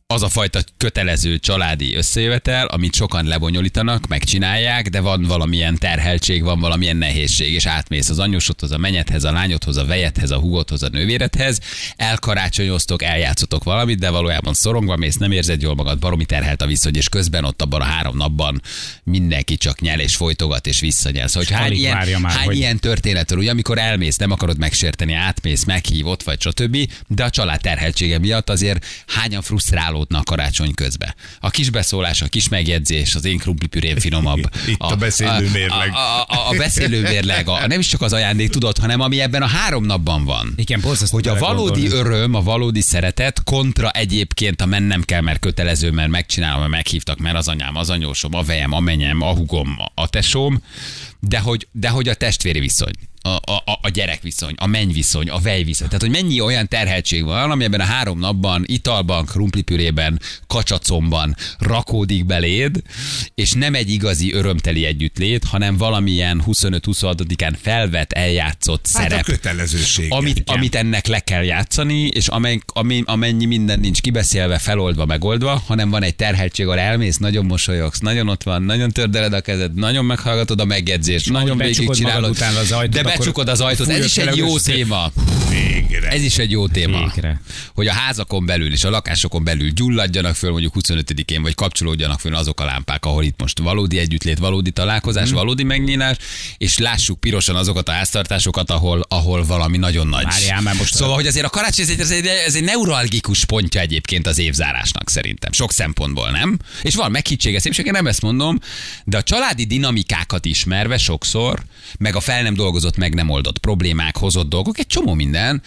az a fajta kötelező családi összejövetel, amit sokan lebonyolítanak, megcsinálják, de van valamilyen terheltség, van valamilyen nehézség, és átmész az anyósodhoz, a menyedhez, a lányodhoz, a vejedhez, a húgodhoz, a nővéredhez, elkarácsonyoztok, eljátszotok valamit, de valójában szorongva mész, nem érzed jól magad, baromi terhelt a viszony, és közben ott abban a 3 napban mindenki csak nyel és folytogat, és visszanyelsz. Hogy hány ilyen történetről, ugye, amikor elmész, nem akarod megsérteni, átmész, meghív, ott vagy, stb., de a család terheltsége miatt azért hányan frusztráló a karácsony közben. A kis beszólás, a kis megjegyzés, az én krumplipürém finomabb. Itt a beszélőmérleg. A beszélőmérleg, nem is csak az ajándék, tudod, hanem ami ebben a 3 napban van. Igen, hogy a valódi öröm, a valódi szeretet kontra egyébként a mennem kell, mert kötelező, mert megcsinálom, mert meghívtak, mert az anyám, az anyósom, a vejem, a menyem, a hugom, a tesóm, de hogy a testvéri viszony. A gyerekviszony, a mennyviszony, a vejviszony. Tehát, hogy mennyi olyan terheltség van, ami ebben a 3 napban, italban, krumplipürében, kacsacomban rakódik beléd, és nem egy igazi örömteli együttlét, hanem valamilyen 25-26-án felvett, eljátszott szerep. A kötelezőség. Amit ennek le kell játszani, és amennyi minden nincs kibeszélve, feloldva, megoldva, hanem van egy terheltség, ahol elmész, nagyon mosolyogsz, nagyon ott van, nagyon tördeled a kezed, nagyon meghallgatod a megjegyzést, nagyon végigcsinálod. Becsukod az ajtót, ez is egy jó téma. Végre. Ez is egy jó téma. Végre. Hogy a házakon belül és a lakásokon belül gyulladjanak föl mondjuk 25-én, vagy kapcsolódjanak föl azok a lámpák, ahol itt most valódi együttlét, valódi találkozás, valódi megnyílás, és lássuk pirosan azokat a háztartásokat, ahol valami nagyon nagy. Már most szóval, hogy azért a karácsony ez egy neuralgikus pontja egyébként az évzárásnak szerintem. Sok szempontból, nem? És van meghittséges szépsége, nem ezt mondom, de a családi dinamikákat ismerve sokszor, meg a fel nem dolgozott, meg nem oldott problémák, hozott dolgok, egy csomó minden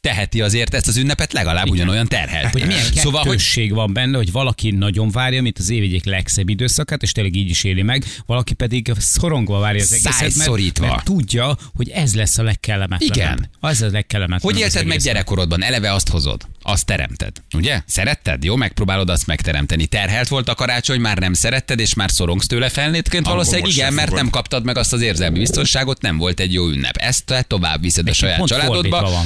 teheti azért ezt az ünnepet legalább ugyanolyan terhelt. Hogy milyen kettősség van benne, hogy valaki nagyon várja, mint az év egyik legszebb időszakát, és tényleg így is éli meg, valaki pedig szorongva várja az egészet, mert tudja, hogy ez lesz a legkellemetlenebb. Igen. Az a legkellemetlenebb. Hogy élted meg gyerekkorodban? Eleve azt hozod, azt teremted. Ugye? Szeretted? Jó, megpróbálod azt megteremteni. Terhelt volt a karácsony, már nem szeretted, és már szorongsz tőle felnőttként. Valószínűleg igen, mert nem kaptad meg azt az érzelmi biztonságot, nem volt egy jó ünnep. Ezt tovább viszed a saját családodba,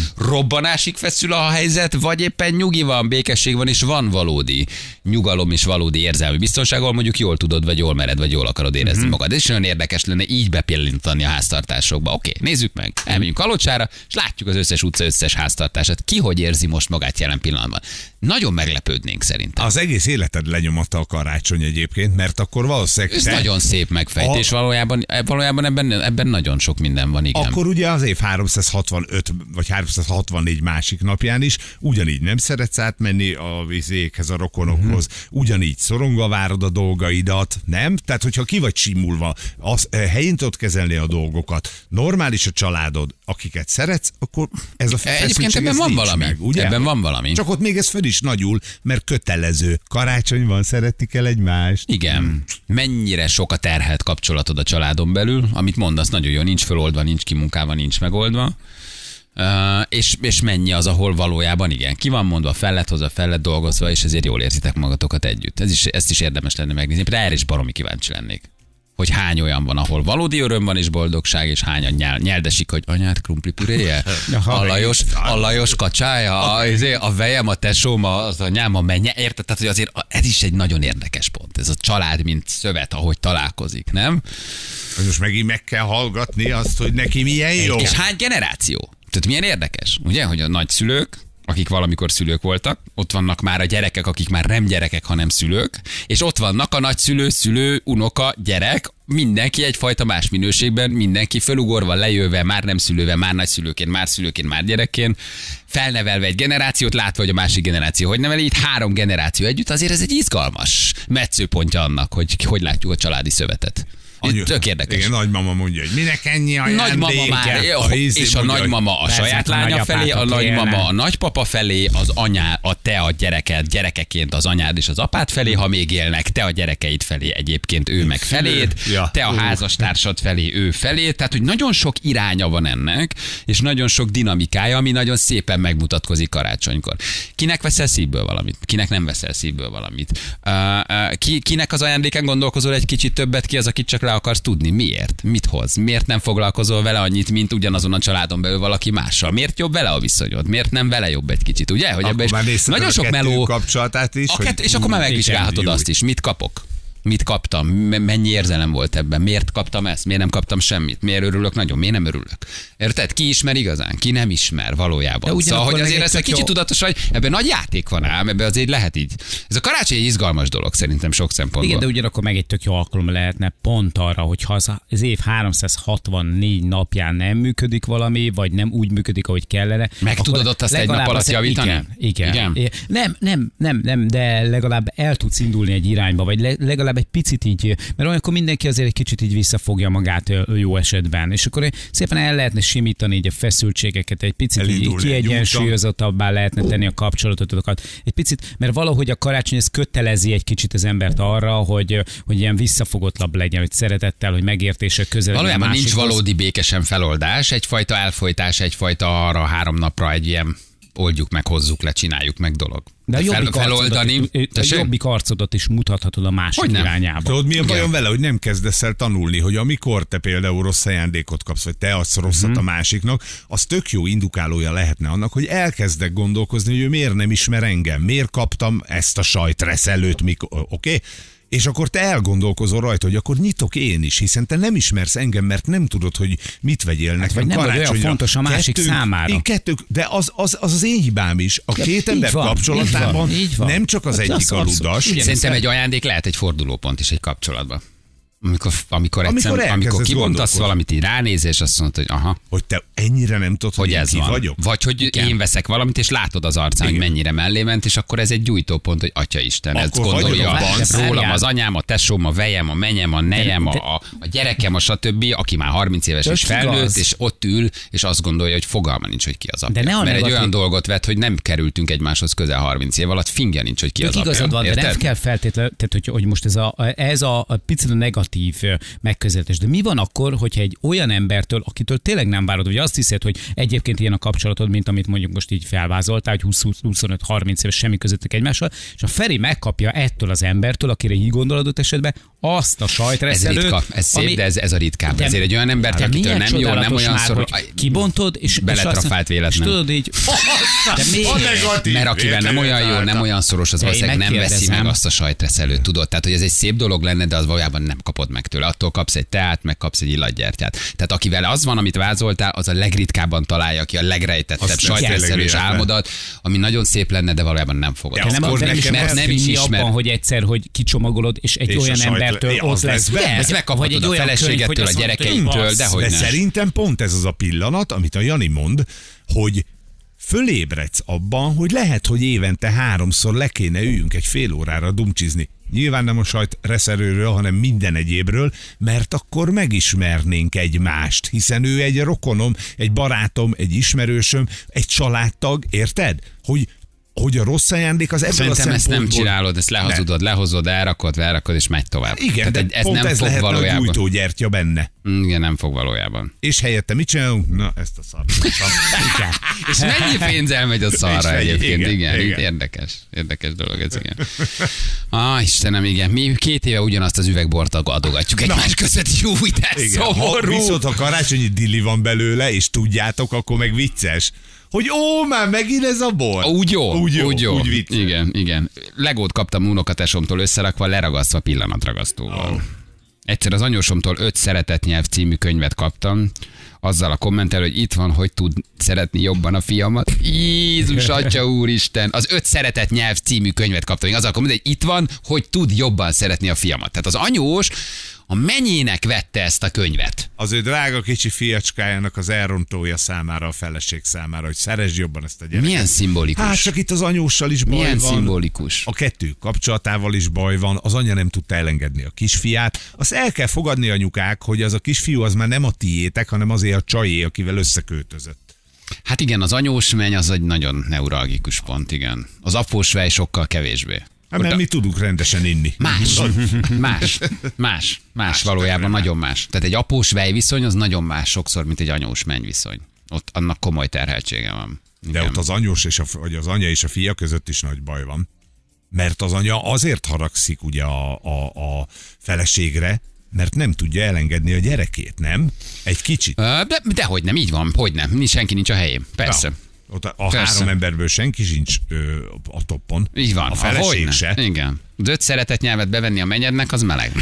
másik feszül a helyzet, vagy éppen nyugi van, békesség van, és van valódi nyugalom és valódi érzelmi biztonsággal, mondjuk jól tudod, vagy jól mered, vagy jól akarod érezni magad. És nagyon érdekes lenne így bepillintani a háztartásokba. Oké, nézzük meg, elmegyünk Kalocsára, és látjuk az összes utca, összes háztartását. Ki hogy érzi most magát jelen pillanatban? Nagyon meglepődnénk szerintem. Az egész életed lenyomata a karácsony egyébként, mert akkor valószínűleg... Ez nagyon szép megfejtés, valójában ebben nagyon sok minden van, igen. Akkor ugye az év 365 vagy 364 egy másik napján is, ugyanígy nem szeretsz átmenni a vizékhez, a rokonokhoz, ugyanígy szorongva várod a dolgaidat, nem? Tehát, hogyha ki vagy simulva, helyén tudod kezelni a dolgokat, normális a családod, akiket szeretsz, akkor ez a feszültség. Egyébként ebben van valami. Meg, ugye? Ebben van valami. Csak ott még ez föl is nagyul, mert kötelező. Karácsony van, szeretni kell egymást. Igen. Mennyire sok a terhelt kapcsolatod a családon belül, amit mondasz, nagyon jó, nincs föloldva, nincs kimunkálva, nincs megoldva. És mennyi az, ahol valójában igen, ki van mondva, fel lett hozzá, fel lett dolgozva, és ezért jól érzitek magatokat együtt. Ezt is érdemes lenne megnézni, de erre is baromi kíváncsi lennék, hogy hány olyan van, ahol valódi öröm van és boldogság, és hányan nyeldesik, hogy anyád krumplipüréje, a Lajos kacsája, a vejem, a tesóm, az anyám, a menye, érted? Tehát, hogy azért ez is egy nagyon érdekes pont, ez a család, mint szövet, ahogy találkozik, nem? Most megint meg kell hallgatni azt, hogy neki milyen jó. És hány generáció? Tehát milyen érdekes, ugye, hogy a nagyszülők, akik valamikor szülők voltak, ott vannak már a gyerekek, akik már nem gyerekek, hanem szülők, és ott vannak a nagyszülő, szülő, unoka, gyerek, mindenki egyfajta más minőségben, mindenki fölugorva, lejöve, már nem szülővel, már nagyszülőként, már szülőként, már gyerekként, felnevelve egy generációt, látva, hogy a másik generáció hogy neveli, itt 3 generáció együtt, azért ez egy izgalmas metszőpontja annak, hogy látjuk a családi szövetet. Tök érdekes. Igen, nagymama mondja, hogy minek ennyi ajándéke. És a nagymama a saját lánya felé, a nagymama a nagypapa felé, az anya, a te a gyereked, gyerekeként az anyád és az apád felé, ha még élnek, te a gyerekeid felé egyébként, ő meg felét, te a házastársad felé, ő felé. Tehát, hogy nagyon sok iránya van ennek, és nagyon sok dinamikája, ami nagyon szépen megmutatkozik karácsonykor. Kinek veszel szívből valamit? Kinek nem veszel szívből valamit? Kinek az ajándéken gondolkozol egy kicsit többet, ki az, akit csak le akarsz tudni? Miért? Mit hoz? Miért nem foglalkozol vele annyit, mint ugyanazon a családon belül valaki mással? Miért jobb vele a viszonyod? Miért nem vele jobb egy kicsit? Ugye? Hogy ebben is nagyon sok meló kapcsolatát is. És akkor már megvizsgálhatod azt is, mit kapok. Mit kaptam, mennyi érzelem volt ebben, miért kaptam ezt, miért nem kaptam semmit, miért örülök nagyon, miért nem örülök. Érted? Ki ismer igazán, ki nem ismer valójában. Szóval, hogy azért ez egy kicsit tudatos, hogy ebben nagy játék van ám, ebben azért lehet így. Ez a karácsony egy izgalmas dolog szerintem sok szempontból. Igen, de ugyanakkor meg egy tök jó alkalom lehetne pont arra, hogy ha az év 364 napján nem működik valami, vagy nem úgy működik, ahogy kellene. Meg tudod ott azt egy nap alatt javítani? Igen. Nem, de legalább el tudsz indulni egy irányba, vagy legalább egy picit így, mert olyankor mindenki azért egy kicsit így visszafogja magát jó esetben, és akkor szépen el lehetne simítani így a feszültségeket, egy picit így kiegyensúlyozottabbá lehetne tenni a kapcsolatotokat. Egy picit, mert valahogy a karácsony ez kötelezi egy kicsit az embert arra, hogy ilyen visszafogottabb legyen, hogy szeretettel, hogy megértéssel közel. Valójában nincs valódi békesen feloldás, egyfajta elfojtás, egyfajta arra 3 napra egy ilyen oldjuk meg, hozzuk le, csináljuk meg dolog. De a jobbik arcodat is mutathatod a másik irányába. Tudod, mi a vajon vele, hogy nem kezdesz el tanulni, hogy amikor te például rossz ajándékot kapsz, vagy te adsz rosszat a másiknak, az tök jó indukálója lehetne annak, hogy elkezdek gondolkozni, hogy ő miért nem ismer engem, miért kaptam ezt a sajtreszelőt, oké? És akkor te elgondolkozol rajta, hogy akkor nyitok én is, hiszen te nem ismersz engem, mert nem tudod, hogy mit vegyél nekem. Vagy nem karácsonyra. Vagy olyan fontos a másik számára. De az én hibám is. A két ember kapcsolatában nem csak az egyik a ludas. Szerintem egy ajándék lehet egy fordulópont is egy kapcsolatban. Amikor kibontasz valamit, így ránéz, és azt mondod, hogy aha. Hogy te ennyire nem tudod, hogy én ki vagyok. Vagy hogy én veszek valamit, és látod az arcán, hogy mennyire mellé ment, és akkor ez egy gyújtópont, hogy Atyaisten, ezt gondolja rólam az anyám, a tesóm, a vejem, a menyem, a nejem, a gyerekem, a stb., aki már 30 éves és felnőtt, és ott ül, és azt gondolja, hogy fogalma nincs, hogy ki az apja. Mert egy olyan dolgot vett, hogy nem kerültünk egymáshoz közel 30 év alatt, fingja nincs, hogy ki az apja. Igazad van, de nem kell feltétlenül, hogy most ez a picit negatív megközelítés. De mi van akkor, hogyha egy olyan embertől, akitől tényleg nem várod, vagy azt hiszed, hogy egyébként ilyen a kapcsolatod, mint amit mondjuk most így felvázoltál, hogy 20-25-30 éves semmi közöttek egymással, és a Feri megkapja ettől az embertől, akire így gondolod esetben, azt a sajtreszelőt. Ez ritka, ez szép, de ez a ritkább. Ezért egy olyan embert, akitől nem jó, nem olyan szor, kibontod, és beletrafált véletlen. Tudod így, mert akivel nem olyan jó, nem olyan szoros, az valószínűleg nem veszi meg azt a sajtreszelőt, tudod. Tehát, hogy ez egy szép dolog lenne, de az valójában nem kapod meg tőle. Attól kapsz egy teát, meg kapsz egy illatgyertyát. Tehát akivel az van, amit vázoltál, az a legritkábban találja ki a legrejtettebb sajtreszelős álmodat, ami nagyon szép lenne, de valójában nem fogod. Ja, nem is ismer abban, hogy egyszer, hogy kicsomagolod, és egy olyan embertől ott lesz. Ez megkaphatod a feleségettől, a gyerekeimtől, de hogy nem. Szerintem pont ez az a pillanat, amit a Jani mond, hogy fölébredsz abban, hogy lehet, hogy évente 3-szor le kéne üljünk egy fél órára dumcsizni. Nyilván nem a sajtreszelőről, hanem minden egyébről, mert akkor megismernénk egymást, hiszen ő egy rokonom, egy barátom, egy ismerősöm, egy családtag, érted? Hogy a rossz ajándék az ebből szerintem a szempontból... ezt nem csinálod, ezt lehazudod, lehozod, elrakod, és megy tovább. Igen, tehát de ez pont nem ez fog lehetne valójában. A gyújtógyertya benne. Igen, nem fog valójában. És helyette mit csinálunk? Na, ezt a szart. És mennyi pénz elmegy a szarra egyébként? Igen. Érdekes dolog ez, igen. Istenem, igen. Mi 2 éve ugyanazt az üvegbort adogatjuk egymás között. Jó, de szomorú. Viszont ha karácsonyi dili van belőle, és tudjátok, akkor meg vicces. Hogy már megint ez a bor. Úgy jó. Úgy igen. Legót kaptam unokatesomtól összerakva, leragasztva pillanatragasztóval. Egyszer az anyósomtól 5 szeretetnyelv című könyvet kaptam, azzal a kommentel, hogy itt van, hogy tud szeretni jobban a fiamat. Jézus Atya Úristen! Az 5 szeretetnyelv című könyvet kaptam, azzal a kommentel, hogy itt van, hogy tud jobban szeretni a fiamat. Tehát az anyós a mennyének vette ezt a könyvet. Az ő drága kicsi fiacskájának az elrontója számára, a feleség számára, hogy szeresd jobban ezt a gyereket. Milyen szimbolikus. Hát csak itt az anyóssal is baj milyen van. Milyen szimbolikus. A kettő kapcsolatával is baj van, az anya nem tudta elengedni a kisfiát. Azt el kell fogadni anyukák, hogy az a kisfiú az már nem a tiétek, hanem azért a csajé, akivel összeköltözött. Hát igen, az anyós menny az egy nagyon neuralgikus pont, igen. Az após vej sokkal kevésbé. Hát mert mi tudunk rendesen inni. Más valójában nagyon más. Tehát egy após vej viszony az nagyon más sokszor, mint egy anyós menny viszony. Ott annak komoly terheltsége van. Igen. De ott az anyós és vagy az anya és a fia között is nagy baj van. Mert az anya azért haragszik ugye a feleségre, mert nem tudja elengedni a gyerekét, nem? Egy kicsit. Dehogy nem, így van, hogy nem. Senki nincs a helyén, persze. Ja. Ott a persze. Három emberből senki sincs a toppon. Így van. A feleség se. Igen. Az 5 szeretett nyelvet bevenni a menyednek, az meleg.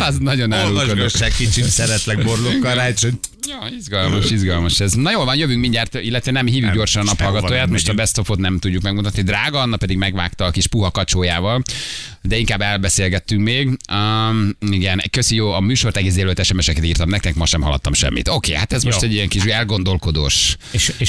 Az nagyon elugod. Kicsit szeretlek borlókkal rá, és... Ja, izgalmas ez. Na jól van, jövünk mindjárt, illetve nem hívjuk gyorsan a naphallgatóját, most a best of-ot nem tudjuk megmutatni. Drága Anna pedig megvágta a kis puha kacsójával, de inkább elbeszélgettünk még. Igen, köszi jó, a műsort egész délelőtt SMS-eket írtam nektek, ma sem hallottam semmit. Oké, hát ez most jó. Egy ilyen kis elgondolkodós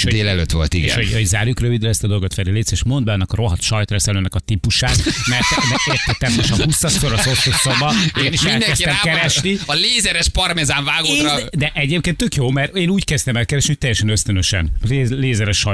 délelőtt volt, igen. És hogy zárjuk rövidre ezt a dolgot, Feri, létsz, és mondd be annak a rohadt sajtreszelőnek a típusát, mert értettem most a 20-szor az osztószoba, én is elkezdtem keresni. A lézeres parmezán vágódra. De egyébként jó, mert én úgy kezdtem el keresni, hogy teljesen ösztönösen. Lézeres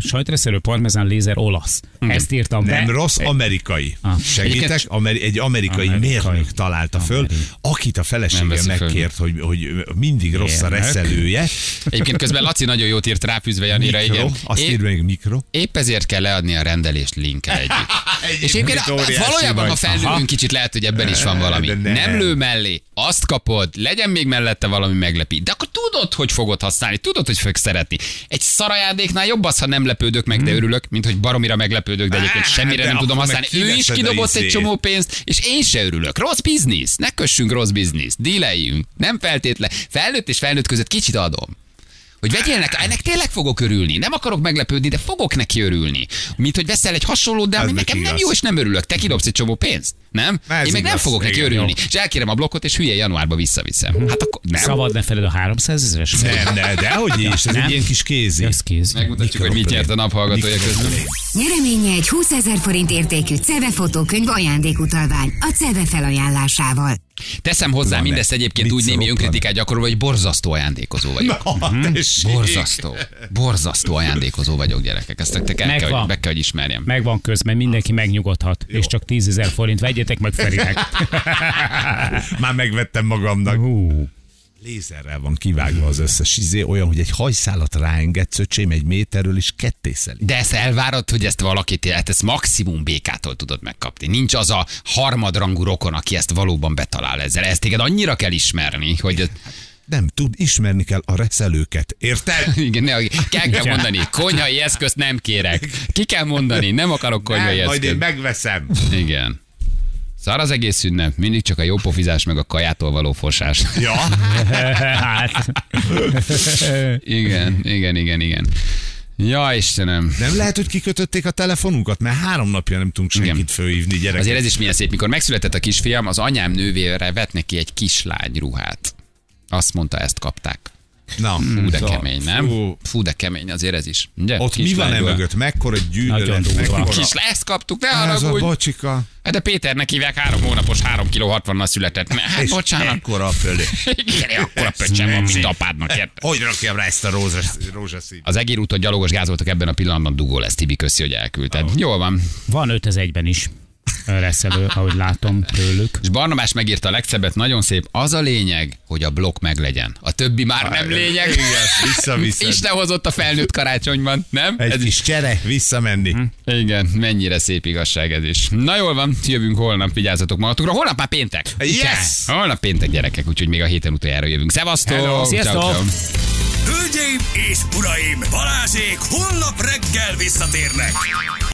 sajtreszelő, parmezán, lézer, olasz. Ezt írtam be. Nem rossz, amerikai. Segítek, egy amerikai mérnök találta föl, akit a felesége megkért, hogy mindig rossz a reszelője. Egyébként közben Laci nagyon jót írt ráfűzve Janira. Mikro, azt ír meg mikro. Épp ezért kell leadni a rendelést linkkel együtt. És egyébként valójában, ha felnőünk kicsit, lehet, hogy ebben is van valami. Nem lő mellé, azt kapod, legyen még mellette valami meglepi. De akkor tudod, hogy fogod használni, tudod, hogy fogsz szeretni. Egy szarajátéknál jobb az, ha nem lepődök meg, de örülök, mint hogy baromira meglepődök, de egyébként semmire nem tudom használni. Ő is kidobott egy csomó pénzt, és én se örülök. Rossz biznisz, ne kössünk rossz bizniszt, díleljünk, nem feltétlen. Felnőtt és felnőtt között kicsit adom. Hogy vegyél neki, ennek tényleg fogok örülni. Nem akarok meglepődni, de fogok neki örülni. Mint hogy veszel egy hasonlót, de ami nekem igaz. Nem jó, és nem örülök. Te kidobsz egy csomó pénzt, nem? Ez én meg igaz, nem fogok neki örülni. Jó. És elkérem a blokkot, és hülye januárba visszaviszem. Hát akkor nem. Szabad ne feled a 300 000-es. Nem, dehogy is. Ez egy ilyen kis kézi. Ez kézi. Megmutatjuk, hogy mit nyert a naphallgatója közben. Nyereménye egy 20 000 forint értékű CEVE fotókönyv ajándékutalvány a CEVE felajánlásával. Teszem hozzá mindezt egyébként úgy némi önkritikát gyakorolva, hogy borzasztó ajándékozó vagyok. Borzasztó ajándékozó vagyok, gyerekek. Ezt be kell, hogy ismerjem. Megvan közben, mindenki megnyugodhat. Jó. És csak 10 000 forint. Vegyétek meg Ferinek. Már megvettem magamnak. Lézerrel van kivágva az összes izé, olyan, hogy egy hajszálat ráengedsz, öcsém, egy méterről is kettészelik. De ezt elvárod, hogy ezt valakit, hát ezt maximum békától tudod megkapni. Nincs az a harmadrangú rokon, aki ezt valóban betalál ezzel. Ezt téged annyira kell ismerni, hogy... Nem tud, ismerni kell a reszelőket. Érted? Igen, kell mondani, konyhai eszközt nem kérek. Ki kell mondani, nem akarok konyhai eszközt. Majd én megveszem. Igen. Szar az egész ünnep, mindig csak a jó pofizás meg a kajától való fosás. Ja. Hát. Igen. Ja, Istenem. Nem lehet, hogy kikötötték a telefonunkat, mert 3 napja nem tudunk senkit fölhívni, gyerekek. Azért ez is milyen szép, mikor megszületett a kisfiam, az anyám nővére vett neki egy kislány ruhát. Azt mondta, ezt kapták. Na, fú, de kemény, nem? Fú, de kemény, azért ez is. Ugye? Ott mi van emögött? Mekkora gyűlölet, mekkora... Ezt kaptuk, ne haragudj! Ez a bocsika. De Péternek hívják, 3 hónapos, 3,60 kg született. Hát, bocsánat. Ekkora a fölé. Igen, akkora pöccsem van, mint apádnak, érted? Hogy rakjam rá ezt a rózsaszín? Az Egér úton gyalogos gázoltak, ebben a pillanatban dugó lesz. Tibi, köszi, hogy elküldted. Jól van. Van 5001-ben is reszelő, ahogy látom tőlük. És Barnabás megírta a legszebbet, nagyon szép. Az a lényeg, hogy a blokk meglegyen. A többi már nem lényeg. Isten hozott a felnőtt karácsonyban, nem? Egy kis csere, visszamenni. Igen, mennyire szép igazság ez is. Na jól van, jövünk holnap, vigyázzatok magatokra. Holnap már péntek. Yes! Holnap péntek, gyerekek, úgyhogy még a héten utoljára jövünk. Szevasztok! Sziasztok! Hölgyeim és uraim, Balázsék holnap reggel visszatérnek.